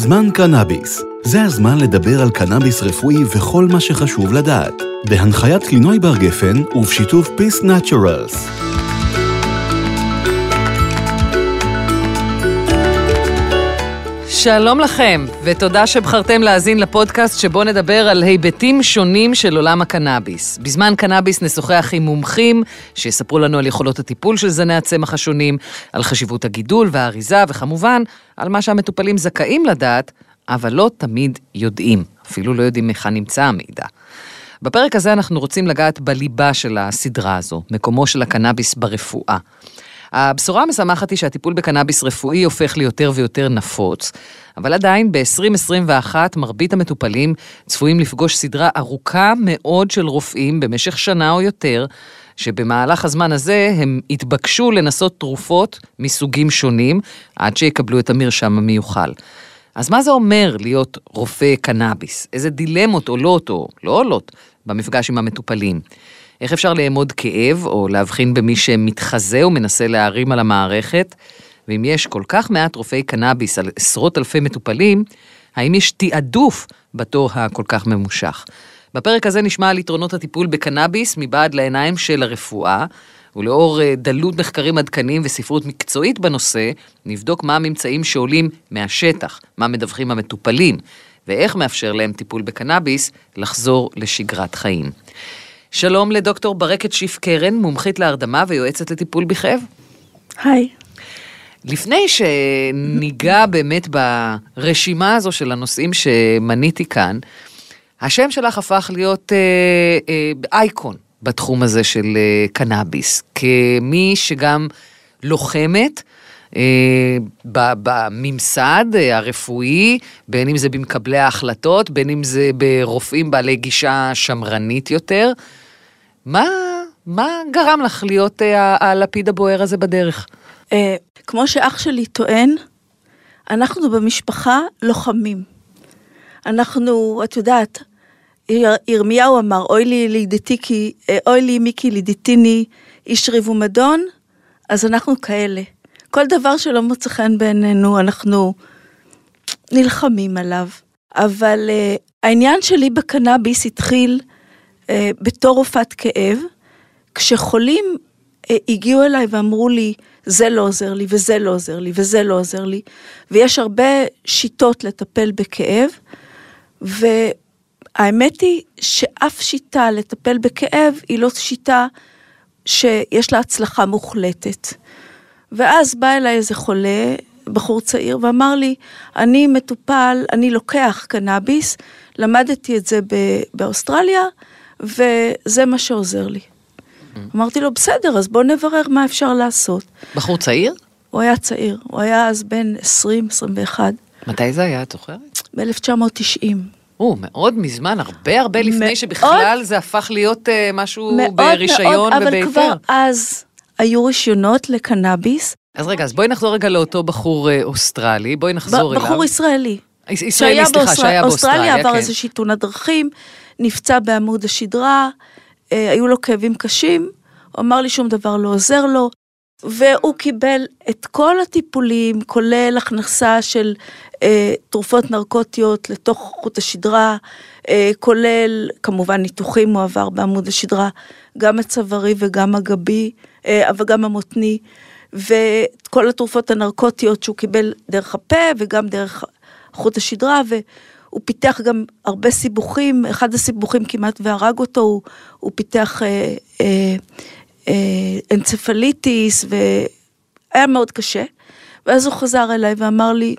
זמן קנאביס. זה הזמן לדבר על קנאביס רפואי וכל מה שחשוב לדעת. בהנחיית קלינוי בר גפן ובשיתוף Peace Naturals. שלום לכם, ותודה שבחרתם להאזין לפודקאסט שבו נדבר על היבטים שונים של עולם הקנאביס. בזמן קנאביס נשוחח עם מומחים שיספרו לנו על יכולות הטיפול של זני הצמח השונים, על חשיבות הגידול והאריזה, וכמובן על מה שהמטופלים זכאים לדעת, אבל לא תמיד יודעים, אפילו לא יודעים איך נמצא המידע. בפרק הזה אנחנו רוצים לגעת בליבה של הסדרה הזו, מקומו של הקנאביס ברפואה. הבשורה המשמחת היא שהטיפול בקנאביס רפואי הופך ליותר ויותר נפוץ, אבל עדיין ב-2021 מרבית המטופלים צפויים לפגוש סדרה ארוכה מאוד של רופאים במשך שנה או יותר, שבמהלך הזמן הזה הם התבקשו לנסות תרופות מסוגים שונים עד שיקבלו את המרשם המיוחל. אז מה זה אומר להיות רופא קנאביס? איזה דילמות עולות או לא עולות במפגש עם המטופלים? איך אפשר לאמוד כאב או להבחין במי שמתחזה ומנסה להרים על המערכת? ואם יש כל כך מעט רופאי קנאביס על עשרות אלפי מטופלים, האם יש תיעדוף בתור הכל כך ממושך? בפרק הזה נשמע על יתרונות הטיפול בקנאביס מבעד לעיניים של הרפואה, ולאור דלות מחקרים עדכניים וספרות מקצועית בנושא, נבדוק מה הממצאים שעולים מהשטח, מה מדווחים המטופלים, ואיך מאפשר להם טיפול בקנאביס לחזור לשגרת חיים. שלום לדוקטור ברקת שיף קרן, מומחית להרדמה ויועצת לטיפול בכאב. היי. לפני שניגע באמת ברשימה הזו של הנושאים שמניתי כאן, השם שלך הפך להיות אייקון בתחום הזה של קנאביס, כמי שגם לוחמת בממסד הרפואי, בין אם זה במקבלי ההחלטות, בין אם זה ברופאים בעלי גישה שמרנית יותר. מה גרם לך להיות הלפיד הבוער הזה בדרך? כמו שאח שלי טוען, אנחנו במשפחה לוחמים. אנחנו, את יודעת, ירמיהו אמר, אוי לי מיקי לידיתיני, איש ריב ומדון, אז אנחנו כאלה. כל דבר שלא מוצא חן בעינינו, אנחנו נלחמים עליו. אבל העניין שלי בקנאביס התחיל בתור רופאת כאב, כשחולים הגיעו אליי ואמרו לי, זה לא עוזר לי, וזה לא עוזר לי, וזה לא עוזר לי, ויש הרבה שיטות לטפל בכאב, והאמת היא שאף שיטה לטפל בכאב, היא לא שיטה שיש לה הצלחה מוחלטת. ואז בא אליי איזה חולה, בחור צעיר, ואמר לי, אני מטופל, אני לוקח קנאביס, למדתי את זה באוסטרליה, וזה מה שעוזר לי. אמרתי לו, בסדר, אז בוא נברר מה אפשר לעשות. בחור צעיר? הוא היה צעיר, הוא היה אז בין 20-21. מתי זה היה, את זוכרת? ב-1990. הוא מאוד מזמן, הרבה לפני שבכלל זה הפך להיות משהו ברישיון ובהיתר. אבל כבר אז היו רישיונות לקנאביס. אז רגע, אז בואי נחזור רגע לאותו בחור אוסטרלי, בואי נחזור אליו. בחור ישראלי. ישראלי, סליחה, שהיה באוסטרליה. אוסטרליה עבר איזה שיטון הדרכים, נפצע בעמוד השדרה, היו לו כאבים קשים, הוא אמר לי שום דבר לא עוזר לו, והוא קיבל את כל הטיפולים, כולל הכנסה של תרופות נרקוטיות לתוך חוט השדרה, כולל כמובן ניתוחים הוא עבר בעמוד השדרה, גם הצווארי וגם הגבי, אבל גם המותני, וכל התרופות הנרקוטיות שהוא קיבל דרך הפה, וגם דרך חוט השדרה, והוא פיתח גם הרבה סיבוכים, אחד הסיבוכים כמעט והרג אותו, הוא פיתח אנצפליטיס, והיה מאוד קשה, ואז הוא חזר אליי ואמר לי,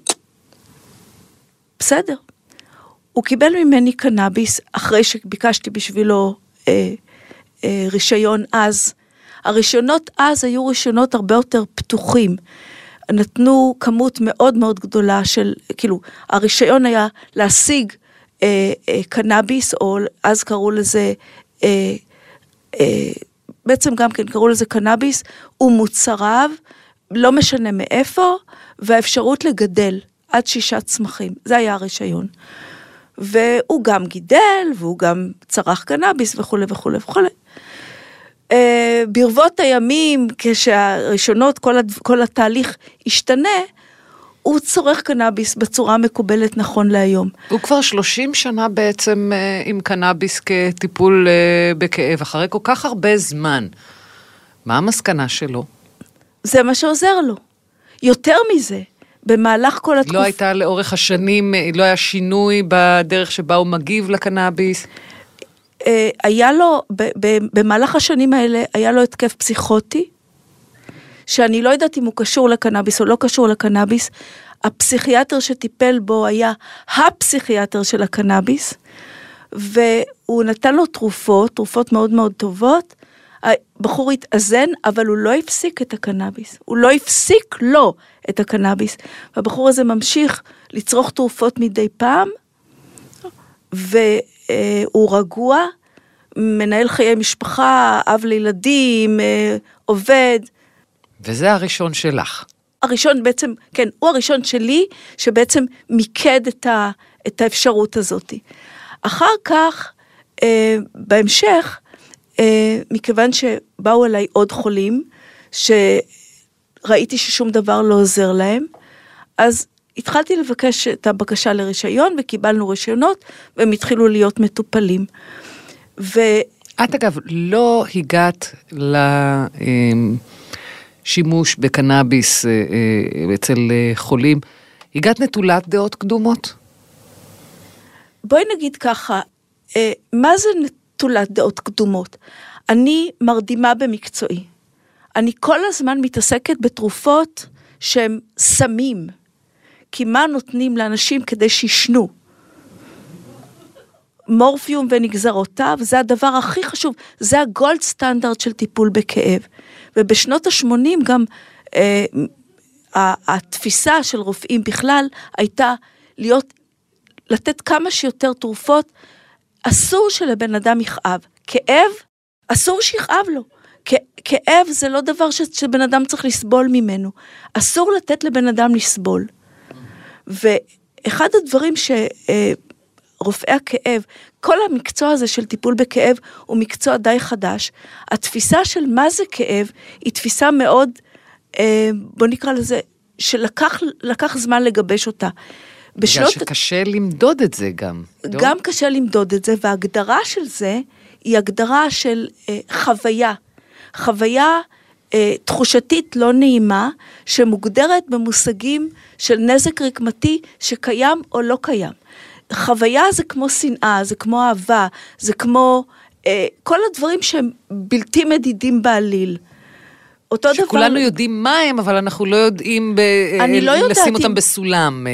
בסדר, הוא קיבל ממני קנאביס, אחרי שביקשתי בשבילו רישיון אז, הראשונות אז היו ראשונות הרבה יותר פתוחים, נתנו כמות מאוד מאוד גדולה של, כאילו, הרישיון היה להשיג קנאביס, או אז קראו לזה, בעצם גם כן קראו לזה קנאביס, ומוצריו, לא משנה מאיפה, והאפשרות לגדל עד 6 צמחים, זה היה הרישיון. והוא גם גידל, והוא גם צרך קנאביס וכו' וכו' וכו'. ברבות הימים, כשהראשונות, כל התהליך השתנה, הוא צורך קנאביס בצורה מקובלת נכון להיום. הוא כבר 30 שנה בעצם עם קנאביס כטיפול בכאב, אחרי כל כך הרבה זמן. מה המסקנה שלו? זה מה שעוזר לו. יותר מזה, במהלך כל התקופה... לא הייתה לאורך השנים, לא היה שינוי בדרך שבה הוא מגיב לקנאביס? היה לו, במהלך השנים האלה, היה לו התקף פסיכוטי, שאני לא יודעת אם הוא קשור לקנאביס או לא קשור לקנאביס, הפסיכיאטר שטיפל בו היה הפסיכיאטר של הקנאביס, והוא נתן לו תרופות, תרופות מאוד מאוד טובות, הבחור התאזן, אבל הוא לא הפסיק את הקנאביס, הוא לא הפסיק לו את הקנאביס, והבחור הזה ממשיך לצרוך תרופות מדי פעם, והוא רגוע, מנהל חיי משפחה, אב לילדים, עובד, וזה הראשון שלך. הראשון בעצם, כן, הוא הראשון שלי, שבעצם מיקד את האפשרות הזאת. אחר כך, בהמשך, מכיוון שבאו אליי עוד חולים, שראיתי ששום דבר לא עוזר להם, אז התחלתי לבקש את הבקשה לרישיון, וקיבלנו רישיונות, והם התחילו להיות מטופלים. את אגב, לא הגעת ל... שימוש בקנאביס אצל חולים, הגעת נטולת דעות קדומות? בואי נגיד ככה, מה זה נטולת דעות קדומות? אני מרדימה במקצועי. אני כל הזמן מתעסקת בתרופות שהם סמים, כי מה נותנים לאנשים כדי שישנו? מורפיום ונגזרותיו, זה הדבר הכי חשוב, זה הגולד סטנדרט של טיפול בכאב. ובשנות ה-80 גם התפיסה של רופאים בכלל הייתה לתת כמה שיותר תרופות, אסור שלבן אדם יכאב. כאב, אסור שיכאב לו. כאב זה לא דבר שבן אדם צריך לסבול ממנו. אסור לתת לבן אדם לסבול. ואחד הדברים רופאי הכאב, כל המקצוע הזה של טיפול בכאב, הוא מקצוע די חדש. התפיסה של מה זה כאב, היא תפיסה מאוד, בוא נקרא לזה, שלקח זמן לגבש אותה. בגלל שקשה למדוד את זה גם. גם קשה למדוד את זה, וההגדרה של זה, היא הגדרה של חוויה. חוויה תחושתית לא נעימה, שמוגדרת במושגים של נזק רקמתי, שקיים או לא קיים. חוויה זה כמו שנאה, זה כמו אהבה, זה כמו כל הדברים שהם בלתי מדידים בעליל. אותו דבר... שכולנו יודעים מה הם, אבל אנחנו לא יודעים לשים אותם בסולם.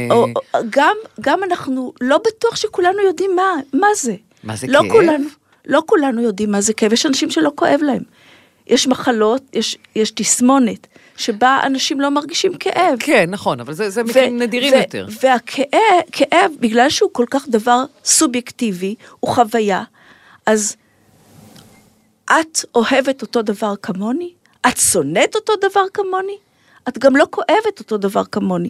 גם אנחנו לא בטוח שכולנו יודעים מה זה. מה זה כאב? לא כולנו יודעים מה זה כאב, יש אנשים שלא כואב להם. יש מחלות, יש תסמונת, שבה אנשים לא מרגישים כאב. כן, נכון, אבל זה מקרים נדירים יותר. והכאב, בגלל שהוא כל כך דבר סובייקטיבי, הוא חוויה, אז את אוהבת אותו דבר כמוני, את שונאת אותו דבר כמוני, את גם לא כואבת אותו דבר כמוני,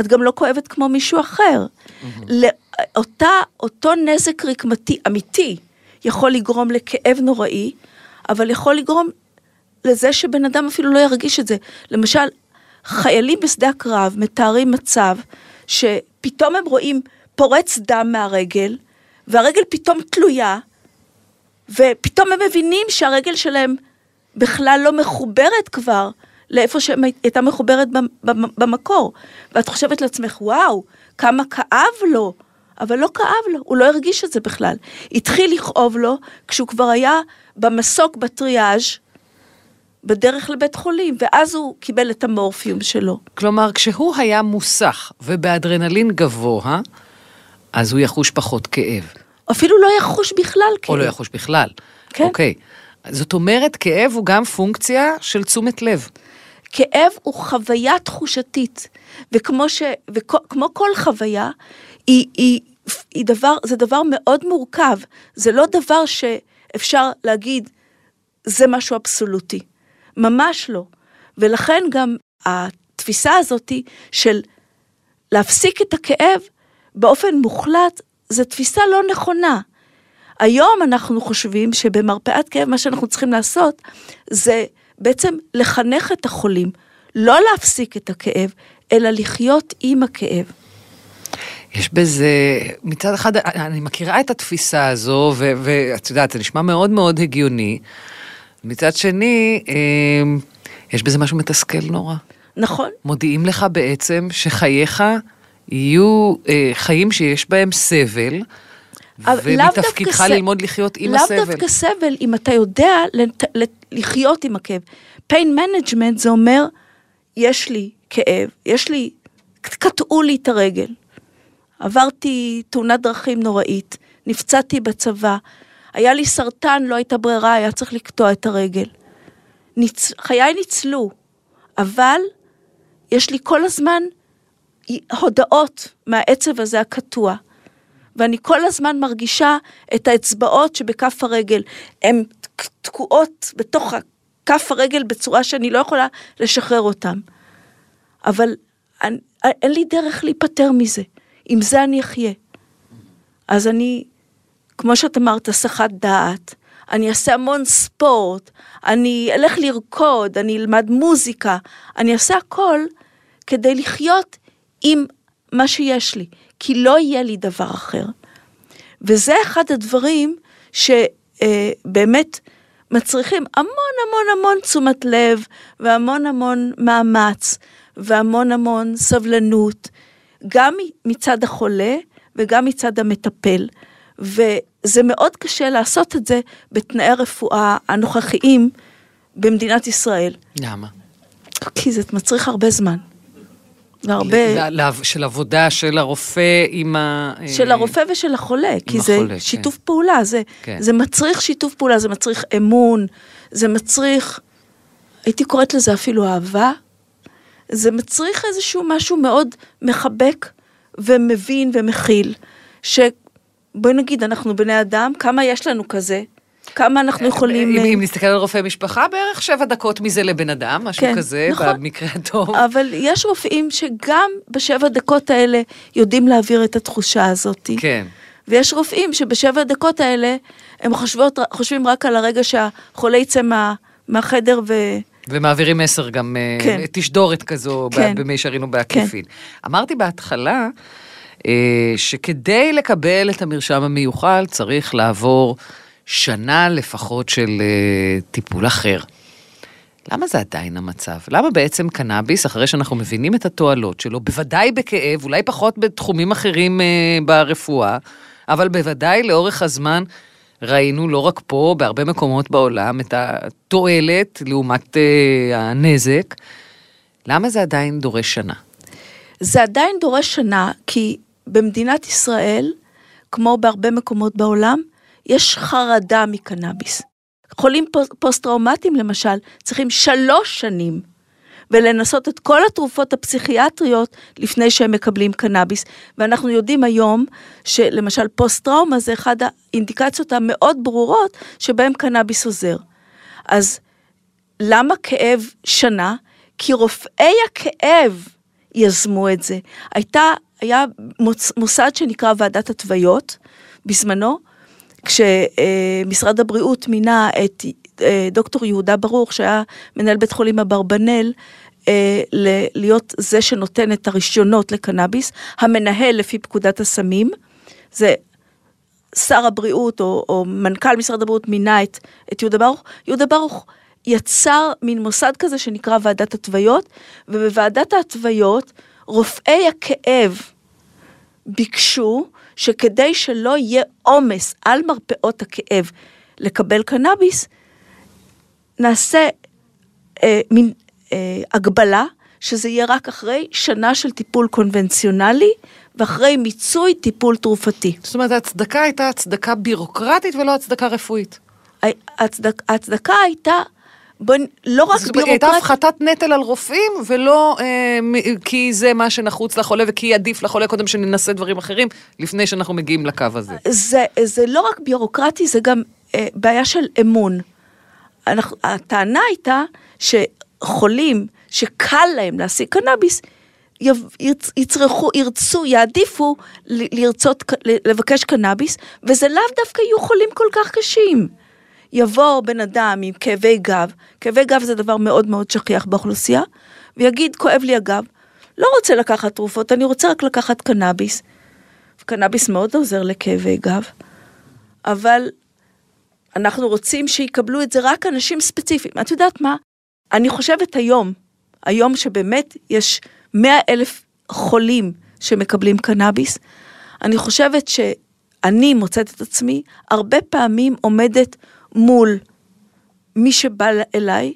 את גם לא כואבת כמו מישהו אחר. אותו נזק רקמתי אמיתי, יכול לגרום לכאב נוראי, אבל יכול לגרום לזה שבן אדם אפילו לא ירגיש את זה. למשל, חיילים בשדה הקרב מתארים מצב שפתאום הם רואים פורץ דם מהרגל, והרגל פתאום תלויה, ופתאום הם מבינים שהרגל שלהם בכלל לא מחוברת כבר לאיפה שהייתה מחוברת במקור. ואת חושבת לעצמך, וואו, כמה כאב לו, אבל לא כאב לו, הוא לא הרגיש את זה בכלל. התחיל לכאוב לו כשהוא כבר היה במסוק בטריאז' בדרך לבית חולים, ואז הוא קיבל את המורפיום שלו. כלומר, כשהוא היה מוסח ובאדרנלין גבוה, אז הוא יחוש פחות כאב. אפילו לא יחוש בכלל כאב. או לא יחוש בכלל. כן. אוקיי. זאת אומרת, כאב הוא גם פונקציה של תשומת לב. כאב הוא חוויה תחושתית, וכמו כל חוויה, זה דבר מאוד מורכב. זה לא דבר שאפשר להגיד, זה משהו אבסולוטי. ממש לא. ולכן גם התפיסה הזאת של להפסיק את הכאב באופן מוחלט, זו תפיסה לא נכונה. היום אנחנו חושבים שבמרפאת כאב מה שאנחנו צריכים לעשות, זה בעצם לחנך את החולים, לא להפסיק את הכאב, אלא לחיות עם הכאב. יש בזה, מצד אחד, אני מכירה את התפיסה הזו, ואת יודעת, זה נשמע מאוד מאוד הגיוני. מצד שני, יש בזה משהו מתסכל נורא. נכון. מודיעים לך בעצם שחייך יהיו חיים שיש בהם סבל, ומתפקידך ללמוד לחיות עם הסבל. לאו דווקא סבל, אם אתה יודע לחיות עם הכאב. Pain management זה אומר, יש לי כאב, יש לי, קטעו לי את הרגל. עברתי תאונת דרכים נוראית, נפצעתי בצבא, היה לי סרטן, לא הייתה ברירה, היה צריך לקטוע את הרגל. חיי ניצלו, אבל יש לי כל הזמן הודעות מהעצב הזה הקטוע, ואני כל הזמן מרגישה את האצבעות שבכף הרגל, הן תקועות בתוך כף הרגל בצורה שאני לא יכולה לשחרר אותן. אבל אין לי דרך להיפטר מזה. עם זה אני אחיה. אז אני, כמו שאת אמרת, שחת דעת, אני אעשה המון ספורט, אני אלך לרקוד, אני אלמד מוזיקה, אני אעשה הכל כדי לחיות עם מה שיש לי, כי לא יהיה לי דבר אחר. וזה אחד הדברים שבאמת מצריכים המון המון המון תשומת לב, והמון המון מאמץ, והמון המון סבלנות, גם מצד החולה וגם מצד המטפל, וזה מאוד קשה לעשות את זה בתנאי רפואה הנוכחיים במדינת ישראל. למה? כי זה מצריך הרבה זמן. של עבודה של הרופא עם ה... של הרופא ושל החולה, כי זה שיתוף פעולה, זה מצריך שיתוף פעולה, זה מצריך אמון, זה מצריך, הייתי קוראת לזה אפילו אהבה, זה מצריך איזשהו משהו מאוד מחבק ומבין ומכיל, שבואי נגיד, אנחנו בני אדם, כמה יש לנו כזה? כמה אנחנו יכולים... אם נסתכל על רופאי משפחה, בערך 7 דקות מזה לבן אדם, משהו כזה, במקרה הטוב. אבל יש רופאים שגם ב7 דקות האלה יודעים להעביר את התחושה הזאת. כן. ויש רופאים שב7 דקות האלה, הם חושבים רק על הרגע שהחולה יצא מהחדר ו... ומעבירים 10 גם תשדורת כזו במישרין ובעקיפין. אמרתי בהתחלה שכדי לקבל את המרשם המיוחל צריך לעבור שנה לפחות של טיפול אחר. למה זה עדיין המצב? למה בעצם קנאביס, אחרי שאנחנו מבינים את התועלות שלו, בוודאי בכאב, אולי פחות בתחומים אחרים ברפואה, אבל בוודאי לאורך הזמן ראינו לא רק פה, בהרבה מקומות בעולם, את התועלת לעומת הנזק. למה זה עדיין דורש שנה? זה עדיין דורש שנה, כי במדינת ישראל, כמו בהרבה מקומות בעולם, יש חרדה מקנאביס. חולים פוסט-טראומטיים למשל, צריכים 3 שנים, ולנסות את כל התרופות הפסיכיאטריות, לפני שהם מקבלים קנאביס. ואנחנו יודעים היום, שלמשל פוסט-טראומה, זה אחד האינדיקציות המאוד ברורות, שבהם קנאביס עוזר. אז למה כאב שנה? כי רופאי הכאב יזמו את זה. היה מוסד שנקרא ועדת התוויות, בזמנו, כשמשרד הבריאות מינה את דוקטור יהודה ברוך, שהיה מנהל בית חולים אברבנאל, להיות זה שנותן את הרישיונות לקנאביס, המנהל לפי פקודת הסמים, זה שר הבריאות או מנכ"ל משרד הבריאות מינה את יהודה ברוך. יהודה ברוך יצר מין מוסד כזה שנקרא ועדת התוויות, ובוועדת ההתוויות רופאי הכאב ביקשו שכדי שלא יהיה עומס על מרפאות הכאב לקבל קנאביס, נעשה מין הגבלה, שזה יהיה רק אחרי שנה של טיפול קונבנציונלי, ואחרי מיצוי טיפול תרופתי. זאת אומרת, ההצדקה הייתה הצדקה בירוקרטית ולא הצדקה רפואית. ההצדקה הייתה לא רק בירוקרטית. הייתה הפחתת נטל על רופאים, ולא כי זה מה שנחוץ לחולה, וכי עדיף לחולה קודם שננסה דברים אחרים, לפני שאנחנו מגיעים לקו הזה. זה לא רק בירוקרטי, זה גם בעיה של אמון. הטענה הייתה שחולים שקל להם להשיג קנאביס, ירצו, יעדיפו לבקש קנאביס, וזה לאו דווקא יהיו חולים כל כך קשים. יבוא בן אדם עם כאבי גב, כאבי גב זה דבר מאוד מאוד שכיח באוכלוסייה, ויגיד, כואב לי הגב, לא רוצה לקחת תרופות, אני רוצה רק לקחת קנאביס. קנאביס מאוד עוזר לכאבי גב, אבל אנחנו רוצים שיקבלו את זה רק אנשים ספציפיים. את יודעת מה? אני חושבת היום שבאמת יש 100,000 חולים שמקבלים קנאביס, אני חושבת שאני מוצאת את עצמי, הרבה פעמים עומדת מול מי שבא אליי,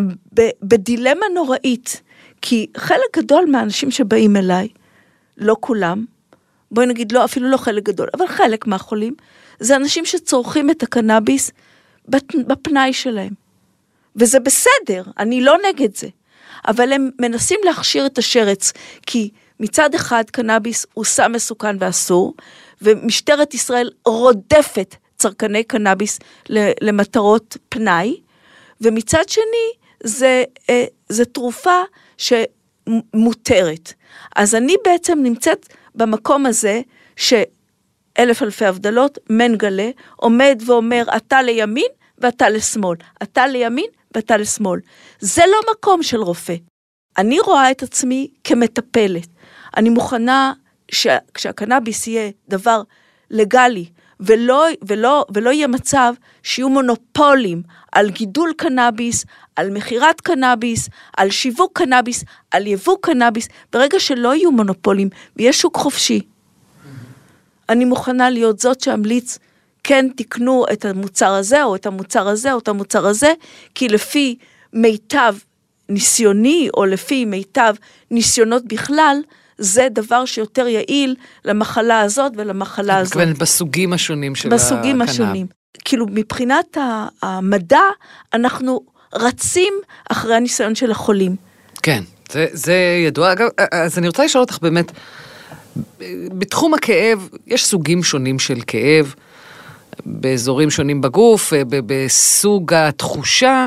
ובדילמה נוראית, כי חלק גדול מהאנשים שבאים אליי, לא כולם, בואי נגיד לא, אפילו לא חלק גדול, אבל חלק מהחולים, זה אנשים שצורכים את הקנאביס בפנאי שלהם. וזה בסדר, אני לא נגד זה. אבל הם מנסים להכשיר את השרץ, כי מצד אחד קנאביס הוא סם מסוכן ואסור, ומשטרת ישראל רודפת צרכני קנאביס למטרות פנאי, ומצד שני זה תרופה שמותרת. אז אני בעצם נמצאת במקום הזה שאלף אלפי הבדלות, מנגלה, עומד ואומר אתה לימין ואתה לשמאל, אתה לימין ואתה לשמאל. זה לא מקום של רופא. אני רואה את עצמי כמטפלת. אני מוכנה כשהקנאביס יהיה דבר לגלי, ולא יהיה מצב שיהיו מונופולים על גידול קנאביס, על מחירת קנאביס, על שיווק קנאביס, על יבוא קנאביס. ברגע שלא יהיו מונופולים, ויש שוק חופשי. אני מוכנה להיות זאת שאמליץ, כן תקנו את המוצר הזה, או את המוצר הזה, או את המוצר הזה, כי לפי מיטב ניסיוני, או לפי מיטב ניסיונות בכלל, זה דבר שיותר יעיל למחלה הזאת ולמחלה הזאת. זאת אומרת, בסוגים השונים של הקנאביס. בסוגים השונים. כאילו, מבחינת המדע, אנחנו רצים אחרי הניסיון של החולים. כן, זה ידוע. אגב, אז אני רוצה לשאול אותך באמת, בתחום הכאב, יש סוגים שונים של כאב, באזורים שונים בגוף, בסוג התחושה,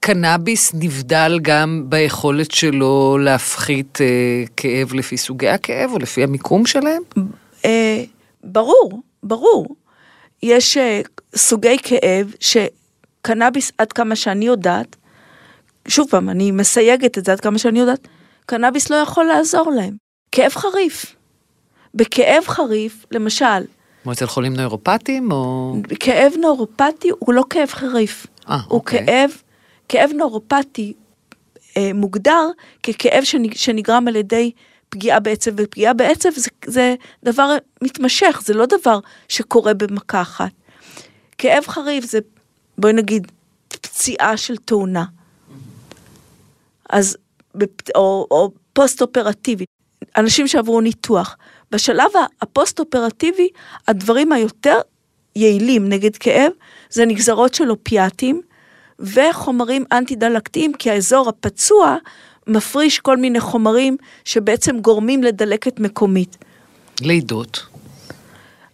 קנאביס נבדל גם ביכולת שלו להפחית כאב לפי סוגי הכאב או לפי המיקום שלהם? ברור, ברור. יש סוגי כאב שקנאביס עד כמה שאני יודעת, שוב פעם, אני מסייגת את זה עד כמה שאני יודעת, קנאביס לא יכול לעזור להם. כאב חריף. בכאב חריף, למשל, כמו אצל חולים נוירופטיים או... כאב נוירופטי הוא לא כאב חריף. הוא כאב נוירופטי מוגדר ככאב שנגרם על ידי פגיעה בעצב, ופגיעה בעצב זה דבר מתמשך, זה לא דבר שקורה במכה אחת. כאב חריף זה, בואי נגיד, פציעה של תאונה. או פוסט-אופרטיבית. אנשים שעברו ניתוח. בשלב הפוסט-אופרטיבי, הדברים היותר יעילים נגד כאב, זה נגזרות של אופיאטים, וחומרים אנטי-דלקתיים, כי האזור הפצוע מפריש כל מיני חומרים, שבעצם גורמים לדלקת מקומית. לידות.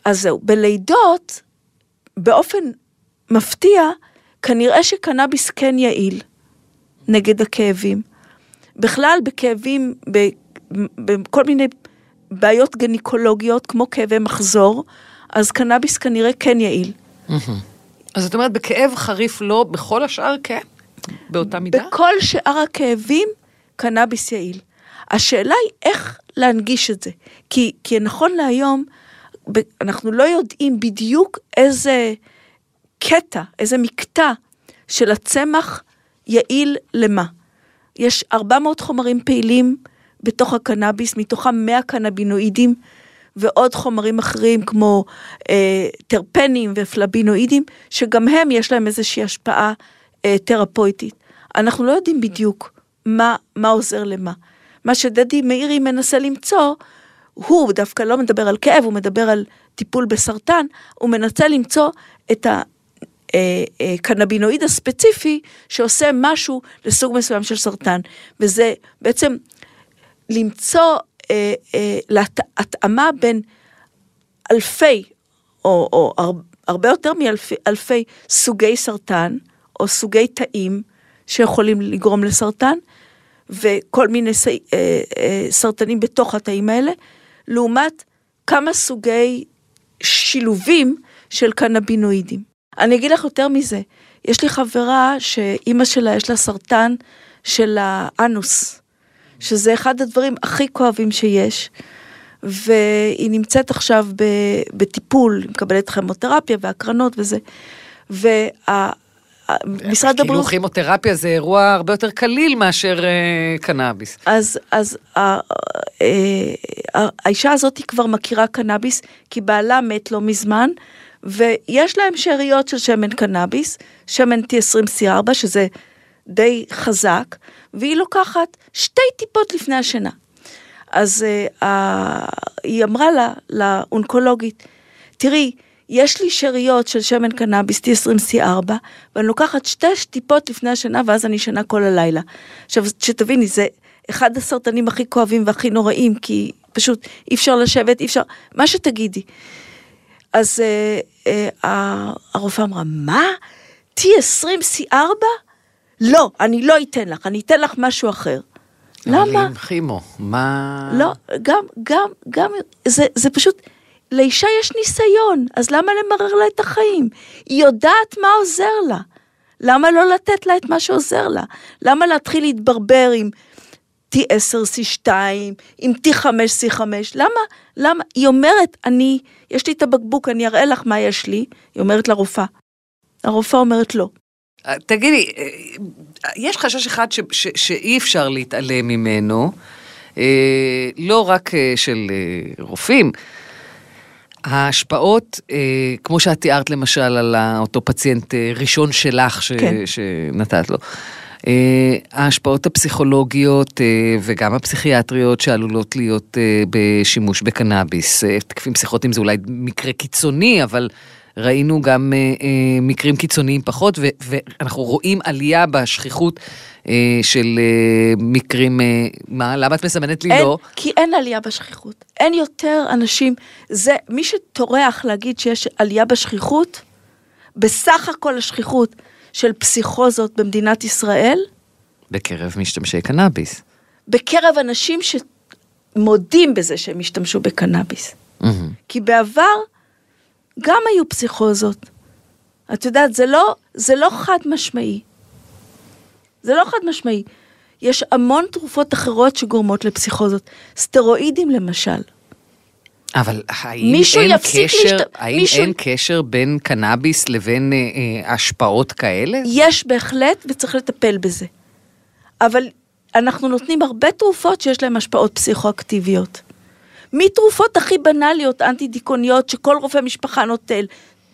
אז זהו, בלידות, באופן מפתיע, כנראה שקנאביס כן יעיל, נגד הכאבים. בכלל, בכאבים, בכל מיני בעיות גניקולוגיות, כמו כאבי מחזור, אז קנאביס כנראה כן יעיל. אז זאת אומרת, בכאב חריף לא, בכל השאר כן? באותה מידה? בכל שאר הכאבים, קנאביס יעיל. השאלה היא איך להנגיש את זה. כי נכון להיום, אנחנו לא יודעים בדיוק איזה קטע, איזה מקטע של הצמח יעיל למה. יש 400 חומרים פעילים, בתוך הקנאביס, מתוכם 100 קנבינואידים, ועוד חומרים אחרים כמו טרפנים ופלבינואידים, שגם הם יש להם איזושהי השפעה תרפויטית. אנחנו לא יודעים בדיוק מה עוזר למה. מה שדדי מאירי מנסה למצוא, הוא דווקא לא מדבר על כאב, הוא מדבר על טיפול בסרטן, הוא מנסה למצוא את הקנבינואיד הספציפי, שעושה משהו לסוג מסוים של סרטן. וזה בעצם למצוא להתאמה בין אלפי, או הרבה יותר מאלפי סוגי סרטן, או סוגי תאים שיכולים לגרום לסרטן, וכל מיני סרטנים בתוך התאים האלה, לעומת כמה סוגי שילובים של קנבינואידים. אני אגיד לך יותר מזה, יש לי חברה שאימא שלה יש לה סרטן של האנוס, שזה אחד הדברים הכי כואבים שיש, והיא נמצאת עכשיו בטיפול, היא מקבלת כימותרפיה והקרנות וזה, משרד הבריאות... כאילו כימותרפיה זה אירוע הרבה יותר קליל מאשר קנאביס. אז האישה הזאת היא כבר מכירה קנאביס, כי בעלה מת לא מזמן, ויש להם שאריות של שמן קנאביס, שמן T20C4, שזה די חזק, והיא לוקחת 2 טיפות לפני השינה. אז היא אמרה לה, לאונקולוגית, תראי, יש לי שאריות של שמן קנאביס T20C4, ואני לוקחת 2 טיפות לפני השינה, ואז אני שנה כל הלילה. עכשיו, שתביני, זה אחד הסרטנים הכי כואבים והכי נוראים, כי פשוט אי אפשר לשבת, אי אפשר, מה שתגידי. אז הרופאה אמרה, מה? T20C4? לא, אני לא אתן לך, אני אתן לך משהו אחר. למה? עם כימו, מה? לא, גם, זה פשוט, לאישה יש ניסיון, אז למה למרר לה את החיים? היא יודעת מה עוזר לה. למה לא לתת לה את מה שעוזר לה? למה להתחיל להתברבר עם T10C2, עם T5C5? למה? היא אומרת, יש לי את הבקבוק, אני אראה לך מה יש לי. היא אומרת לרופאה. הרופאה אומרת לא. תגידי, יש חשש אחד שאי אפשר להתעלם ממנו, לא רק של רופאים, ההשפעות, כמו שאת תיארת למשל על אותו פציינט ראשון שלך שנתת לו, ההשפעות הפסיכולוגיות וגם הפסיכיאטריות שעלולות להיות בשימוש בקנאביס, תקפים פסיכוטיים זה אולי מקרה קיצוני, אבל ראינו גם מקרים קיצוניים פחות, ואנחנו רואים עלייה בשכיחות של מקרים, מה? למה את מסמנת לי לא? כי אין עלייה בשכיחות. אין יותר אנשים, זה מי שתורח להגיד שיש עלייה בשכיחות, בסך הכל השכיחות של פסיכוזות במדינת ישראל. בקרב משתמשי קנאביס. בקרב אנשים שמודים בזה שהם השתמשו בקנאביס. כי בעבר, גם היו פסיכוזות. את יודעת, זה לא חד משמעי. זה לא חד משמעי. יש המון תרופות אחרות שגורמות לפסיכוזות. סטרואידים למשל. אבל האם אין קשר בין קנאביס לבין השפעות כאלה? יש בהחלט, וצריך לטפל בזה. אבל אנחנו נותנים הרבה תרופות שיש להן השפעות פסיכואקטיביות. מתרופות הכי בנליות, אנטי-דיכאוניות, שכל רופא משפחה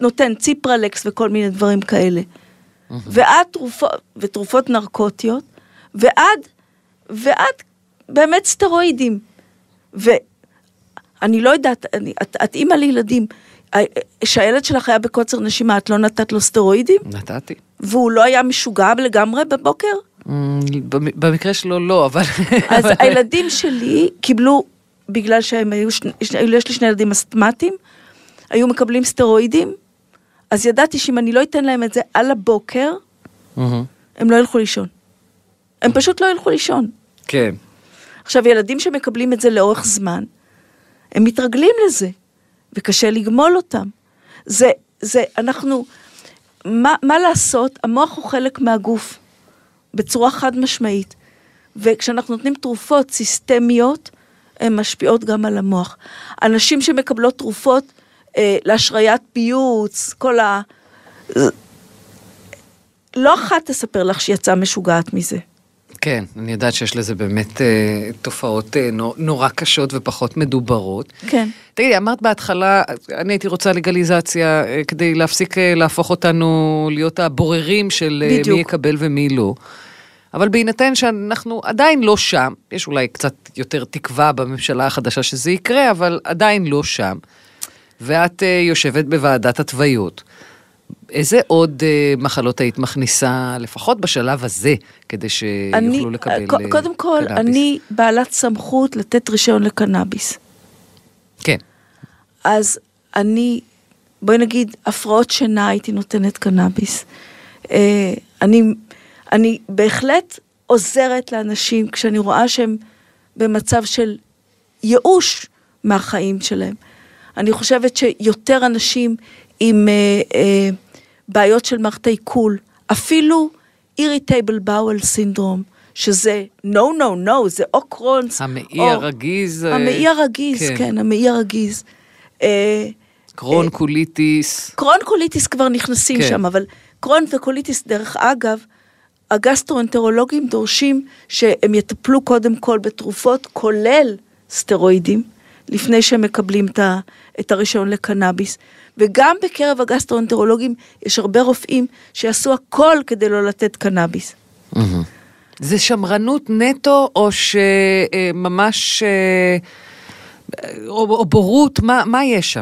נותן ציפרלקס וכל מיני דברים כאלה. ותרופות נרקוטיות, ועד באמת סטרואידים. ואני לא יודעת, את אימא לילדים, שהילד שלך היה בקוצר נשימה, את לא נתת לו סטרואידים? נתתי. והוא לא היה משוגע לגמרי בבוקר? במקרה שלו לא, אבל... אז הילדים שלי קיבלו... בגלל שהם היו, יש לי 2 ילדים אסטמטיים, היו מקבלים סטרואידים, אז ידעתי שאם אני לא אתן להם את זה על הבוקר, הם לא ילכו לישון. הם פשוט לא ילכו לישון. כן. עכשיו, ילדים שמקבלים את זה לאורך זמן, הם מתרגלים לזה, וקשה לגמול אותם. אנחנו, מה לעשות? המוח הוא חלק מהגוף, בצורה חד משמעית, וכשאנחנו נותנים תרופות סיסטמיות, הן משפיעות גם על המוח. אנשים שמקבלות תרופות להשראיית פיוץ, כל ה... לא אחת תספר לך שיצאה משוגעת מזה. כן, אני יודעת שיש לזה באמת תופעות נורא קשות ופחות מדוברות. כן. תגידי, אמרת בהתחלה, אני הייתי רוצה לגליזציה כדי להפסיק להפוך אותנו להיות הבוררים של בדיוק. מי יקבל ומי לא. אבל בהינתן שאנחנו עדיין לא שם, יש אולי קצת יותר תקווה בממשלה החדשה שזה יקרה, אבל עדיין לא שם, ואת יושבת בוועדת התוויות. איזה עוד מחלות היית מכניסה, לפחות בשלב הזה, כדי שיוכלו לקבל קנאביס? קודם כל, אני בעלת סמכות לתת רישיון לקנאביס. כן. אז אני, בואי נגיד, הפרעות שינה הייתי נותנת קנאביס. אני בהחלט עוזרת לאנשים כשאני רואה שהם במצב של ייאוש מהחיים שלהם. אני חושבת שיותר אנשים עם בעיות של מערכת העיכול, אפילו irritable bowel syndrome, שזה no, no, no, זה או קרונס. המעי הרגיז. המעי הרגיז, כן, המעי הרגיז. קרון קוליטיס. קרון קוליטיס כבר נכנסים שם, אבל קרון וקוליטיס, דרך אגב, הגסטרואנטרולוגים דורשים שהם יטפלו קודם כל בתרופות, כולל סטרואידים, לפני שהם מקבלים את הרישיון לקנאביס. וגם בקרב הגסטרואנטרולוגים יש הרבה רופאים שיעשו הכל כדי לא לתת קנאביס. זה שמרנות נטו או שממש או בורות, מה יש שם?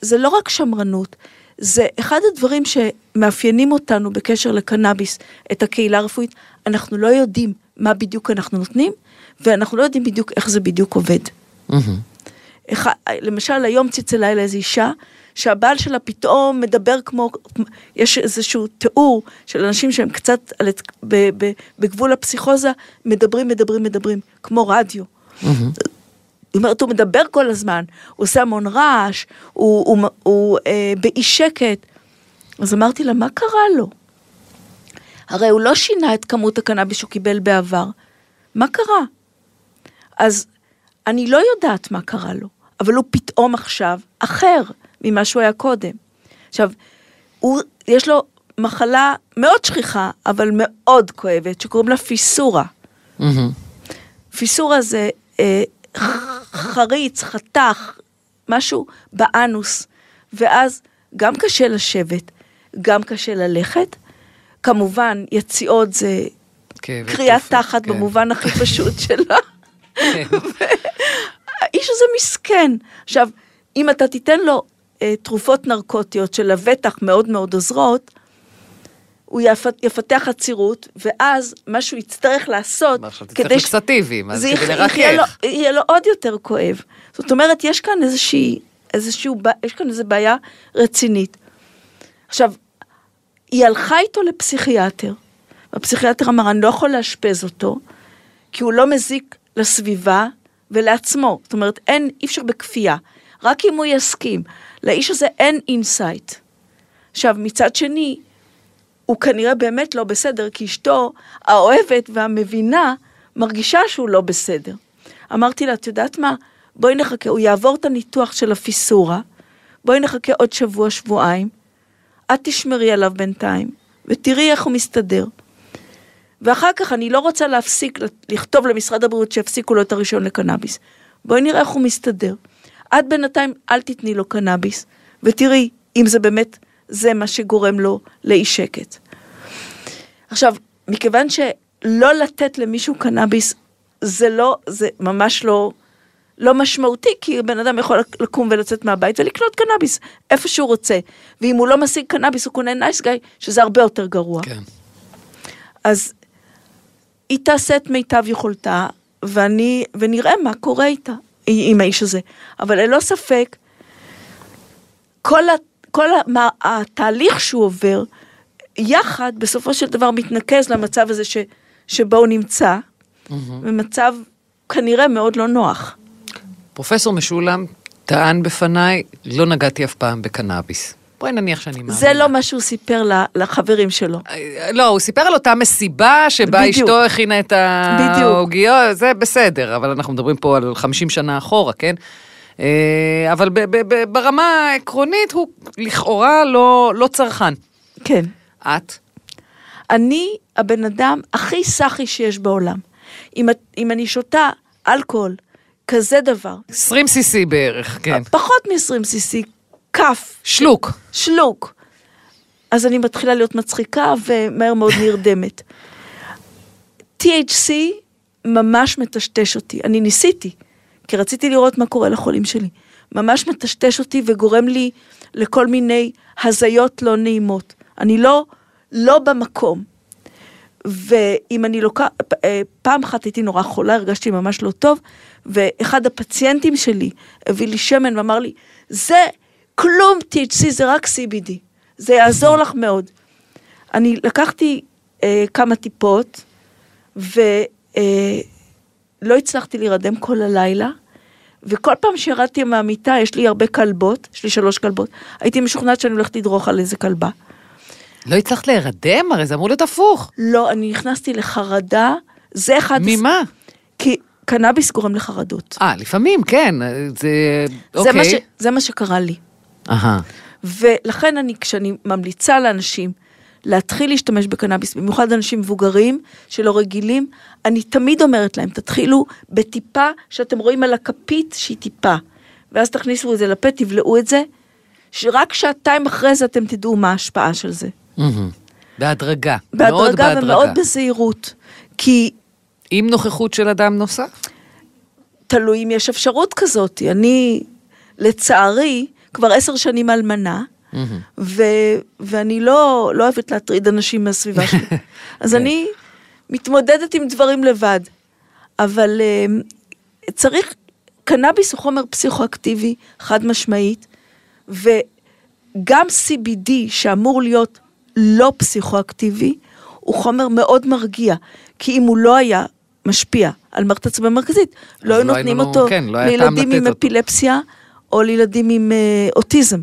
זה לא רק שמרנות, זה אחד הדברים שמאפיינים אותנו בקשר לקנאביס, את הקהילה הרפואית, אנחנו לא יודעים מה בדיוק אנחנו נותנים, ואנחנו לא יודעים בדיוק איך זה בדיוק עובד. למשל, היום ציצה לילה איזו אישה, שהבעל שלה פתאום מדבר כמו, יש איזשהו תיאור של אנשים שהם קצת בגבול הפסיכוזה, מדברים, כמו רדיו. זאת אומרת, הוא מדבר כל הזמן, הוא עושה המון רעש, הוא באי שקט. אז אמרתי לה, מה קרה לו? הרי הוא לא שינה את כמות הקנאביס שהוא קיבל בעבר. מה קרה? אז אני לא יודעת מה קרה לו, אבל הוא פתאום עכשיו אחר ממה שהוא היה קודם. עכשיו, יש לו מחלה מאוד שכיחה, אבל מאוד כואבת, שקוראים לה פיסורה. פיסורה זה חריץ, חתך, משהו באנוס, ואז גם קשה לשבת, גם קשה ללכת, כמובן יציאות זה קריאת תחת במובן הכי פשוט שלה. האיש הזה מסכן. עכשיו, אם אתה תיתן לו תרופות נרקוטיות של הבטח מאוד מאוד עוזרות, הוא יפתח עצירות, ואז מה שהוא יצטרך לעשות, כדי שקסטיבים, אז כדי לרחך. יהיה לו עוד יותר כואב. זאת אומרת, יש כאן איזו בעיה רצינית. עכשיו, היא הלכה איתו לפסיכיאטר, הפסיכיאטר אמר, אני לא יכול להשפז אותו, כי הוא לא מזיק לסביבה ולעצמו. זאת אומרת, אי אפשר בכפייה. רק אם הוא יסכים. לאיש הזה אין אינסייט. עכשיו, מצד שני, הוא כנראה באמת לא בסדר, כי אשתו האוהבת והמבינה מרגישה שהוא לא בסדר. אמרתי לה, את יודעת מה? בואי נחכה, הוא יעבור את הניתוח של הפיסורה, בואי נחכה עוד שבוע, שבועיים, את תשמרי עליו בינתיים, ותראי איך הוא מסתדר. ואחר כך אני לא רוצה להפסיק, לכתוב למשרד הבריאות שהפסיקו לו את הרישיון לקנאביס. בואי נראה איך הוא מסתדר. עד בינתיים אל תתני לו קנאביס, ותראי אם זה באמת, זה מה שגורם לו לאי שקט. עכשיו, מכיוון שלא לתת למישהו קנאביס, זה ממש לא משמעותי, כי בן אדם יכול לקום ולצאת מהבית ולקנות קנאביס, איפה שהוא רוצה. ואם הוא לא משיג קנאביס, הוא קונה נייס גאי, שזה הרבה יותר גרוע. כן. אז היא תעשה את מיטב יכולתה, ונראה מה קורה איתה, עם האיש הזה. אבל ללא ספק, כל התהליך שהוא עובר, יחד, בסופו של דבר, מתנקז למצב הזה שבו הוא נמצא, במצב כנראה מאוד לא נוח. פרופסור משולם טען בפניי, לא נגעתי אף פעם בקנאביס. בואי נניח שאני מאמינה. זה לא מה שהוא סיפר לחברים שלו. לא, הוא סיפר על אותה מסיבה שבה אשתו הכינה את ההוגיות, זה בסדר, אבל אנחנו מדברים פה על 50 שנה אחורה, כן? אבל ברמה העקרונית הוא לכאורה לא צרכן. כן. את? אני הבן אדם הכי סחי שיש בעולם. אם אני שותה אלכוהול, כזה דבר. 20 cc בערך, כן. פחות מ-20 cc, כף. שלוק. אז אני מתחילה להיות מצחיקה ומהר מאוד נרדמת. THC ממש מטשטש אותי. אני ניסיתי, כי רציתי לראות מה קורה לחולים שלי. ממש מטשטש אותי וגורם לי לכל מיני הזיות לא נעימות. אני לא במקום. ואם אני לוקחת, פעם אחת הייתי נורא חולה, הרגשתי ממש לא טוב, ואחד הפציינטים שלי הביא לי שמן ואמר לי, זה כלום THC, זה רק CBD. זה יעזור לך מאוד. אני לקחתי כמה טיפות, ולא הצלחתי להירדם כל הלילה, וכל פעם שירדתי מהמיטה, יש לי 3 כלבות, הייתי משוכנעת שאני הולכת לדרוך על איזה כלבה. לא הצלחת להירדם? הרי זה אמור להיות הפוך. לא, אני נכנסתי לחרדה. זה אחד... ממה? כי קנאביס גורם לחרדות. לפעמים, כן. זה מה שקרה לי. ולכן כשאני ממליצה לאנשים להתחיל להשתמש בקנאביס, במיוחד אנשים מבוגרים שלא רגילים, אני תמיד אומרת להם, תתחילו בטיפה שאתם רואים על הכפית שהיא טיפה, ואז תכניסו את זה לפה, תבלעו את זה, שרק שעתיים אחרי זה אתם תדעו מה ההשפעה של זה. בהדרגה. בהדרגה ומאוד בזהירות. כי... עם נוכחות של אדם נוסף? תלוי אם יש אפשרות כזאת. אני, לצערי, כבר 10 שנים אלמנה, ואני לא אוהבת להטריד אנשים מהסביבה שלי. אז אני מתמודדת עם דברים לבד. אבל צריך... קנאביס הוא חומר פסיכואקטיבי, חד משמעית, וגם CBD שאמור להיות לא פסיכואקטיבי, הוא חומר מאוד מרגיע, כי אם הוא לא היה משפיע על מערכת עצבית מרכזית, לא היו נותנים אותו לילדים עם אפילפסיה, או לילדים עם אוטיזם,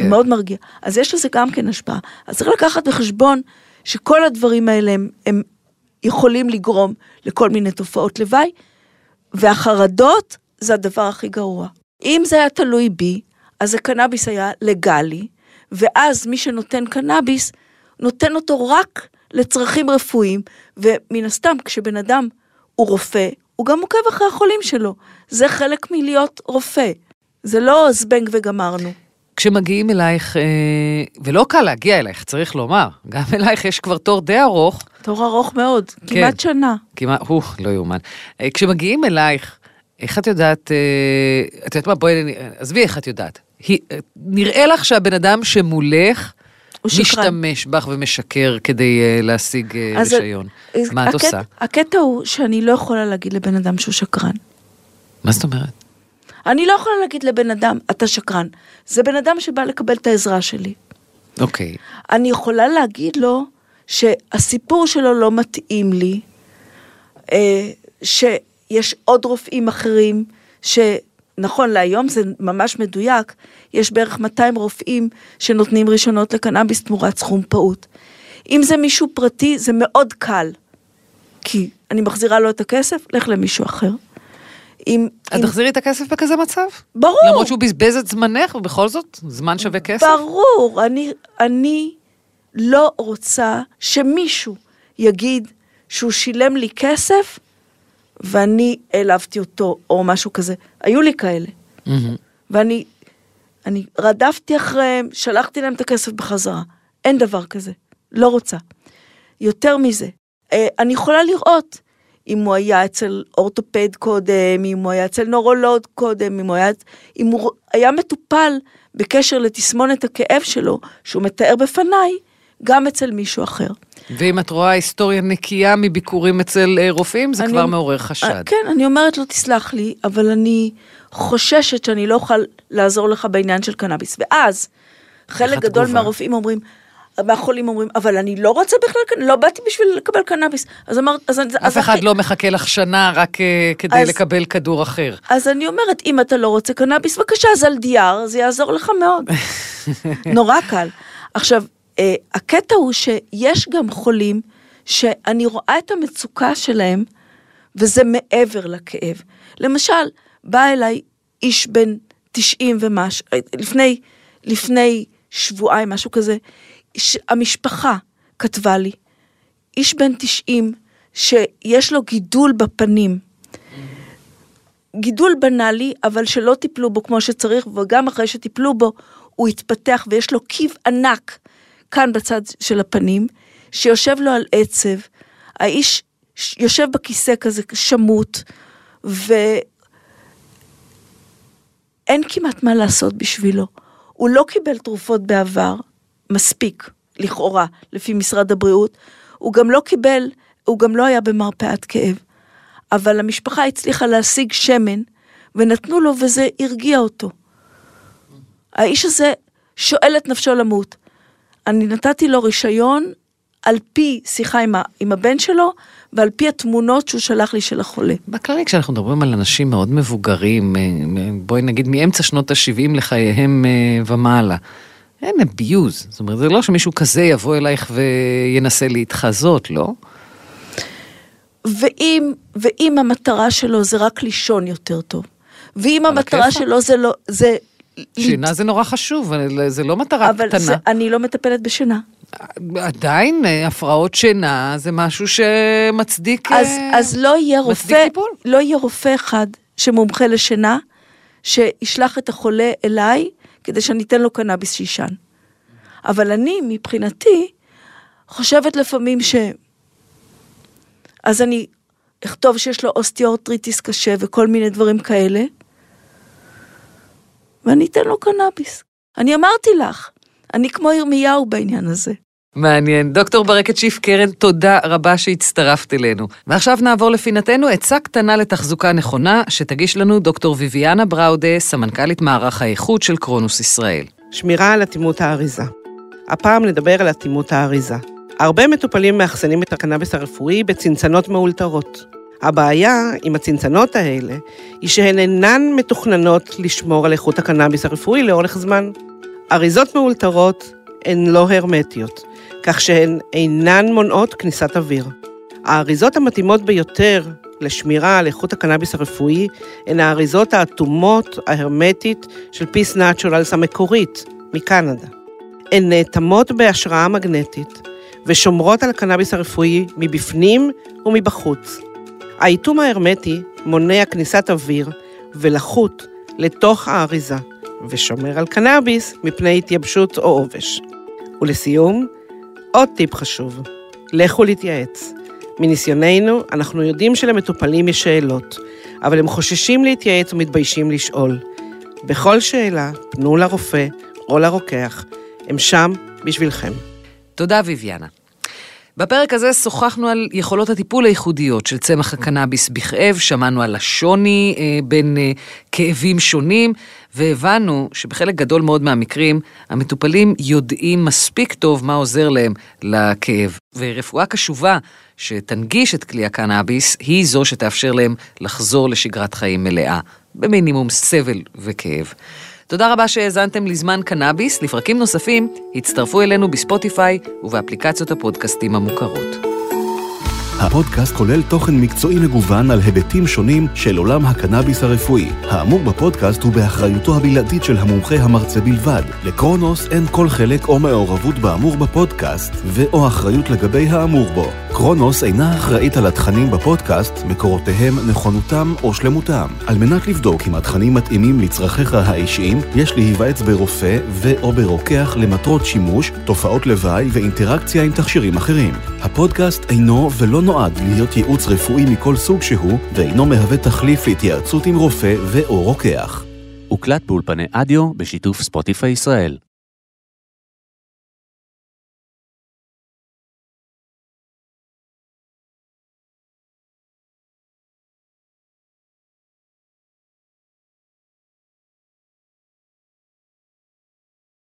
מאוד מרגיע. אז יש לזה גם כן השפעה. אז צריך לקחת בחשבון שכל הדברים האלה הם יכולים לגרום לכל מיני תופעות לוואי, והחרדות זה הדבר הכי גרוע. אם זה היה תלוי בי, אז הקנאביס היה לגלי, ואז מי שנותן קנאביס, נותן אותו רק לצרכים רפואיים, ומן הסתם, כשבן אדם הוא רופא, הוא גם עוקב אחרי החולים שלו. זה חלק מלהיות רופא. זה לא זבנג וגמרנו. כשמגיעים אלייך, ולא קל להגיע אלייך, צריך לומר, גם אלייך יש כבר תור די ארוך. תור ארוך מאוד, כן. כמעט שנה. כמעט, לא יומן. כשמגיעים אלייך, איך את יודעת, את יודעת מה, בואי, עזבי איך את יודעת. נראה לך שהבן אדם שמולך, משתמש בך ומשקר כדי להשיג רישיון. מה את עושה? הקטע הוא שאני לא יכולה להגיד לבן אדם שהוא שקרן. מה זאת אומרת? אני לא יכולה להגיד לבן אדם, אתה שקרן. זה בן אדם שבא לקבל את העזרה שלי. אוקיי. אני יכולה להגיד לו שהסיפור שלו לא מתאים לי, שיש עוד רופאים אחרים, נכון, להיום זה ממש מדויק, יש בערך 200 רופאים שנותנים ראשונות לקנאביס תמורת סכום פעוט. אם זה מישהו פרטי, זה מאוד קל, כי אני מחזירה לו את הכסף, לך למישהו אחר. את תחזירי את הכסף בכזה מצב? ברור. למרות שהוא בזבז את זמנך, ובכל זאת, זמן שווה כסף? ברור, אני לא רוצה שמישהו יגיד שהוא שילם לי כסף, ואני העלבתי אותו, או משהו כזה. היו לי כאלה. ואני רדפתי אחריהם, שלחתי להם את הכסף בחזרה. אין דבר כזה. לא רוצה. יותר מזה, אני יכולה לראות אם הוא היה אצל אורתופד קודם, אם הוא היה אצל נורולוג קודם, אם הוא היה מטופל בקשר לתסמונת הכאב שלו, שהוא מתאר בפניי, גם אצל מישהו אחר. ואם את רואה היסטוריה נקייה מביקורים אצל רופאים, זה כבר מעורר חשד. כן, אני אומרת לו, תסלח לי, אבל אני חוששת שאני לא אוכל לעזור לך בעניין של קנאביס. ואז, חלק גדול מהרופאים אומרים, מהחולים אומרים, אבל אני לא רוצה בכלל, לא באתי בשביל לקבל קנאביס. אף אחד לא מחכה לך שנה רק כדי לקבל כדור אחר. אז אני אומרת, אם אתה לא רוצה קנאביס, בבקשה, אז על דייר, זה יעזור לך מאוד. נורא קל. עכשיו, הקטע הוא שיש גם חולים שאני רואה את המצוקה שלהם, וזה מעבר לכאב. למשל, בא אליי איש בן 90 ומשהו, לפני שבועיים, משהו כזה, המשפחה כתבה לי, איש בן 90 שיש לו גידול בפנים, גידול בנאלי, אבל שלא טיפלו בו כמו שצריך, וגם אחרי שטיפלו בו, הוא התפתח ויש לו קיב ענק, כאן בצד של הפנים, שיושב לו על עצב, האיש יושב בכיסא כזה שמות, ואין כמעט מה לעשות בשבילו. הוא לא קיבל תרופות בעבר, מספיק, לכאורה, לפי משרד הבריאות, הוא גם לא היה במרפאת כאב, אבל המשפחה הצליחה להשיג שמן, ונתנו לו וזה הרגיע אותו. האיש הזה שואל את נפשו למות, אני נתתי לו רישיון על פי שיחה עם הבן שלו, ועל פי התמונות שהוא שלח לי של החולה. בכלל, כשאנחנו מדברים על אנשים מאוד מבוגרים, בואי נגיד מאמצע שנות ה-70 לחייהם ומעלה, אין אביוז, זאת אומרת, זה לא שמישהו כזה יבוא אלייך וינסה להתחזות, לא? ואם המטרה שלו זה רק לישון יותר טוב, ואם המטרה שלו זה לא, זה... שינה זה נורא חשוב, זה לא מטרה קטנה. אבל אני לא מטפלת בשינה. עדיין, הפרעות שינה זה משהו שמצדיק... אז לא יהיה רופא אחד שמומחה לשינה, שישלח את החולה אליי, כדי שאני אתן לו קנאביס שישן. אבל אני, מבחינתי, חושבת לפעמים ש... אז אני אכתוב שיש לו אוסטיארטריטיס קשה, וכל מיני דברים כאלה, ואני אתן לו קנאביס. אני אמרתי לך, אני כמו ירמיהו בעניין הזה. מעניין. דוקטור ברקת שיף קרן, תודה רבה שהצטרפת אלינו. ועכשיו נעבור לפינתנו עצה קטנה לתחזוקה נכונה, שתגיש לנו דוקטור ויביאנה בראודה, סמנכ"לית מערך האיכות של קרונוס ישראל. שמירה על אטימות האריזה. הפעם נדבר על אטימות האריזה. הרבה מטופלים מאחסנים את הקנאביס הרפואי בצנצנות מאולתרות. הבעיה עם הצנצנות האלה היא שהן אינן מתוכננות לשמור על איכות הקנאביס הרפואי לאורך זמן. אריזות מאולתרות הן לא הרמטיות, כך שהן אינן מונעות כניסת אוויר. האריזות המתאימות ביותר לשמירה על איכות הקנאביס הרפואי הן האריזות האטומות ההרמטית של פיס נאצ'ורלס המקורית מקנדה. הן נאטמות בהשראה מגנטית ושומרות על הקנאביס הרפואי מבפנים ומבחוץ. האיתום ההרמטי מונע כניסת אוויר ולחות לתוך האריזה ושומר על קנאביס מפני התייבשות או עובש. ולסיום, עוד טיפ חשוב, לכו להתייעץ. מניסיוננו, אנחנו יודעים שלמטופלים יש שאלות, אבל הם חוששים להתייעץ ומתביישים לשאול. בכל שאלה, פנו לרופא או לרוקח, הם שם בשבילכם. תודה ויביאנה. בפרק הזה שוחחנו על יכולות הטיפול הייחודיות של צמח הקנאביס בכאב, שמענו על השוני בין כאבים שונים, והבנו שבחלק גדול מאוד מהמקרים, המטופלים יודעים מספיק טוב מה עוזר להם לכאב. ורפואה קשובה שתנגיש את כלי הקנאביס, היא זו שתאפשר להם לחזור לשגרת חיים מלאה, במינימום סבל וכאב. תודה רבה שהאזנתם לזמן קנאביס. לפרקים נוספים, הצטרפו אלינו בספוטיפיי ובאפליקציות הפודקאסטים המוכרות. הפודקאסט כולל תוכן מקצועי מגוון על היבטים שונים של עולם הקנאביס הרפואי. האמור בפודקאסט הוא באחריותו הבלעדית של המומחה המרצה בלבד. לקרונוס אין כל חלק או מעורבות באמור בפודקאסט ואו אחריות לגבי האמור בו. קרונוס אינה אחראית על התכנים בפודקאסט, מקורותיהם, נכונותם או שלמותם. על מנת לבדוק אם התכנים מתאימים לצרכיך האישיים, יש להיוועץ ברופא ואו ברוקח למטרות שימוש, תופעות לוואי ואינטראקציה עם תכשירים אחרים. הפודקאסט אינו ולא נועד להיות ייעוץ רפואי מכל סוג שהוא, ואינו מהווה תחליף להתייעצות עם רופא ואו רוקח. הוקלט באולפני אדיו בשיתוף ספוטיפיי ישראל.